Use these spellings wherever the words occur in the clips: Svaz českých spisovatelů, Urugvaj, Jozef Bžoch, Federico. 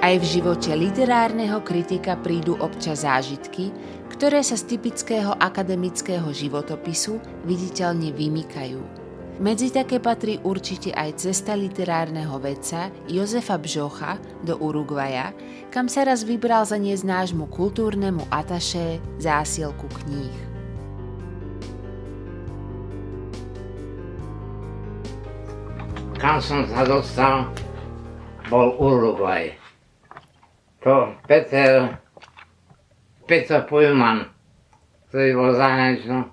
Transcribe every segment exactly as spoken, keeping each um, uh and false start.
Aj v živote literárneho kritika prídu občas zážitky, ktoré sa z typického akademického životopisu viditeľne vymykajú. Medzi také patrí určite aj cesta literárneho vedca Jozefa Bžocha do Urugvaja, kam sa raz vybral zaniesť nášmu kultúrnemu atašé zásielku kníh. Kam som sa dostal, bol Urugvaj. To Peter, Peter Pullman, ktorý bol zahraničným,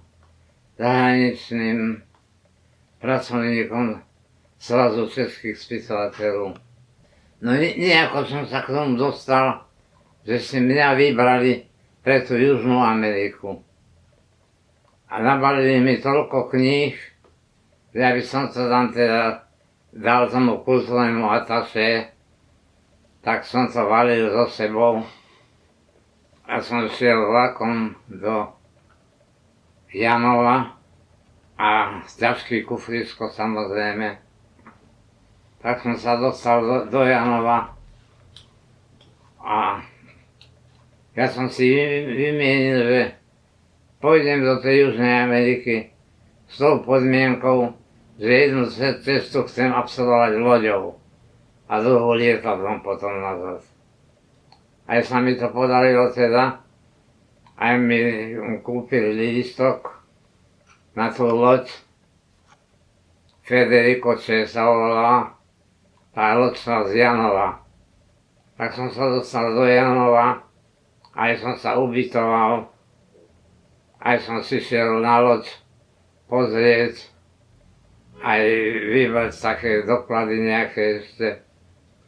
zahraničným pracovníkom Svazu českých spisovateľov. No nejako som sa k tomu dostal, že si mňa vybrali pre tú Južnú Ameriku. A nabalili mi toľko kníh, že aby som sa tam teda dal tomu kultúrnemu ataše, tak som to valil so sebou a som šiel vlakom do Janova a ťažký kufrisko samozrejme. Tak som sa dostal do, do Janova a ja som si vymienil, že pôjdem do tej Južnej Ameriky s tou podmienkou, že jednu cestu chcem absolvovať loďou a druhú lietadlom potom nazad. Aj sa mi to podarilo teda, aj mi kúpil lístok na tú loď. Federico, čo sa volala, tá loď sa z Janova. Tak som sa dostal do Janova, aj som sa ubytoval, aj som si šiel na loď pozrieť, aj vybrať také doklady nejaké ešte.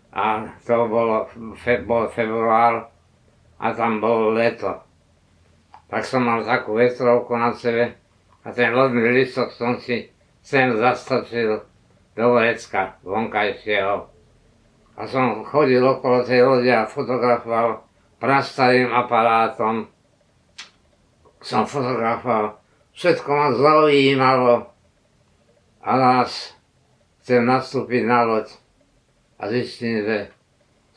A to bolo, fe, bol február a tam bolo leto. Tak som mal takú vetrovku na sebe a ten lodný listok som si sem zastačil do vrecka vonkajšieho. A som chodil okolo tej lode a fotografoval prastarým aparátom. Som fotografoval, všetko ma zaujímalo a nás chcem nastúpiť na loď. A zistím, že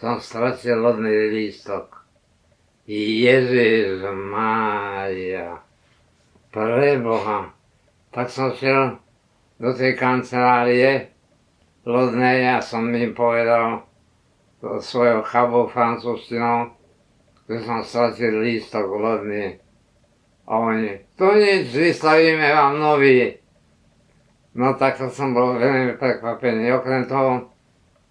som stratil lodný lístok. Ježiš Mária, preboha. Tak som šiel do tej kancelárie lodnej a som im povedal svojou chabou francúzštinou, že som stratil lístok lodný. A oni, to nič, vystavíme vám nový. No tak to som bol veľmi prekvapený. Okrem toho,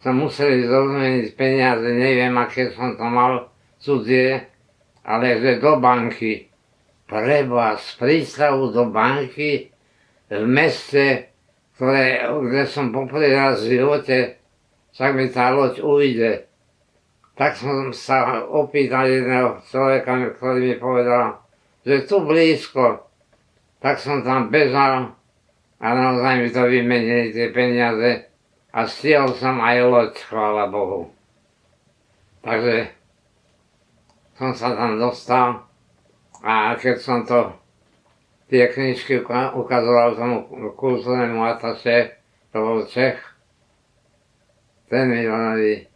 som museli zozmeniť peniaze, neviem, aké som to mal cudzie, ale že do banky. Preboha, z prístavu do banky v meste, ktoré, kde som poprvý raz v živote, však mi tá loď ujde. Tak som sa opýtal jedného človeka, ktorý mi povedal, že tu blízko. Tak som tam bežal a naozaj mi to vymenili tie peniaze. A stiel som aj loď, chvála Bohu. Takže som sa tam dostal a keď som to, tie knižky ukazoval tomu kultúrnemu ataše, to bol Čech, ten mi hovorí,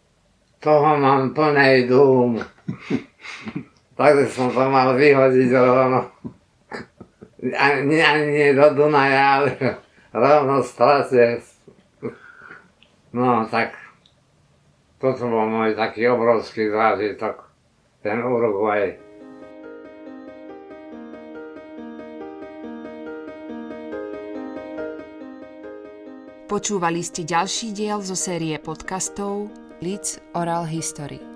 toho mám plnej dúm. Takže som to mal vyhodiť rovno. Ani, ani nie do Dunaja, ale rovno stratil. No tak, toto bol môj taký obrovský zážitok, ten Urugvaj. Počúvali ste ďalší diel zo série podcastov el í dé es Oral History.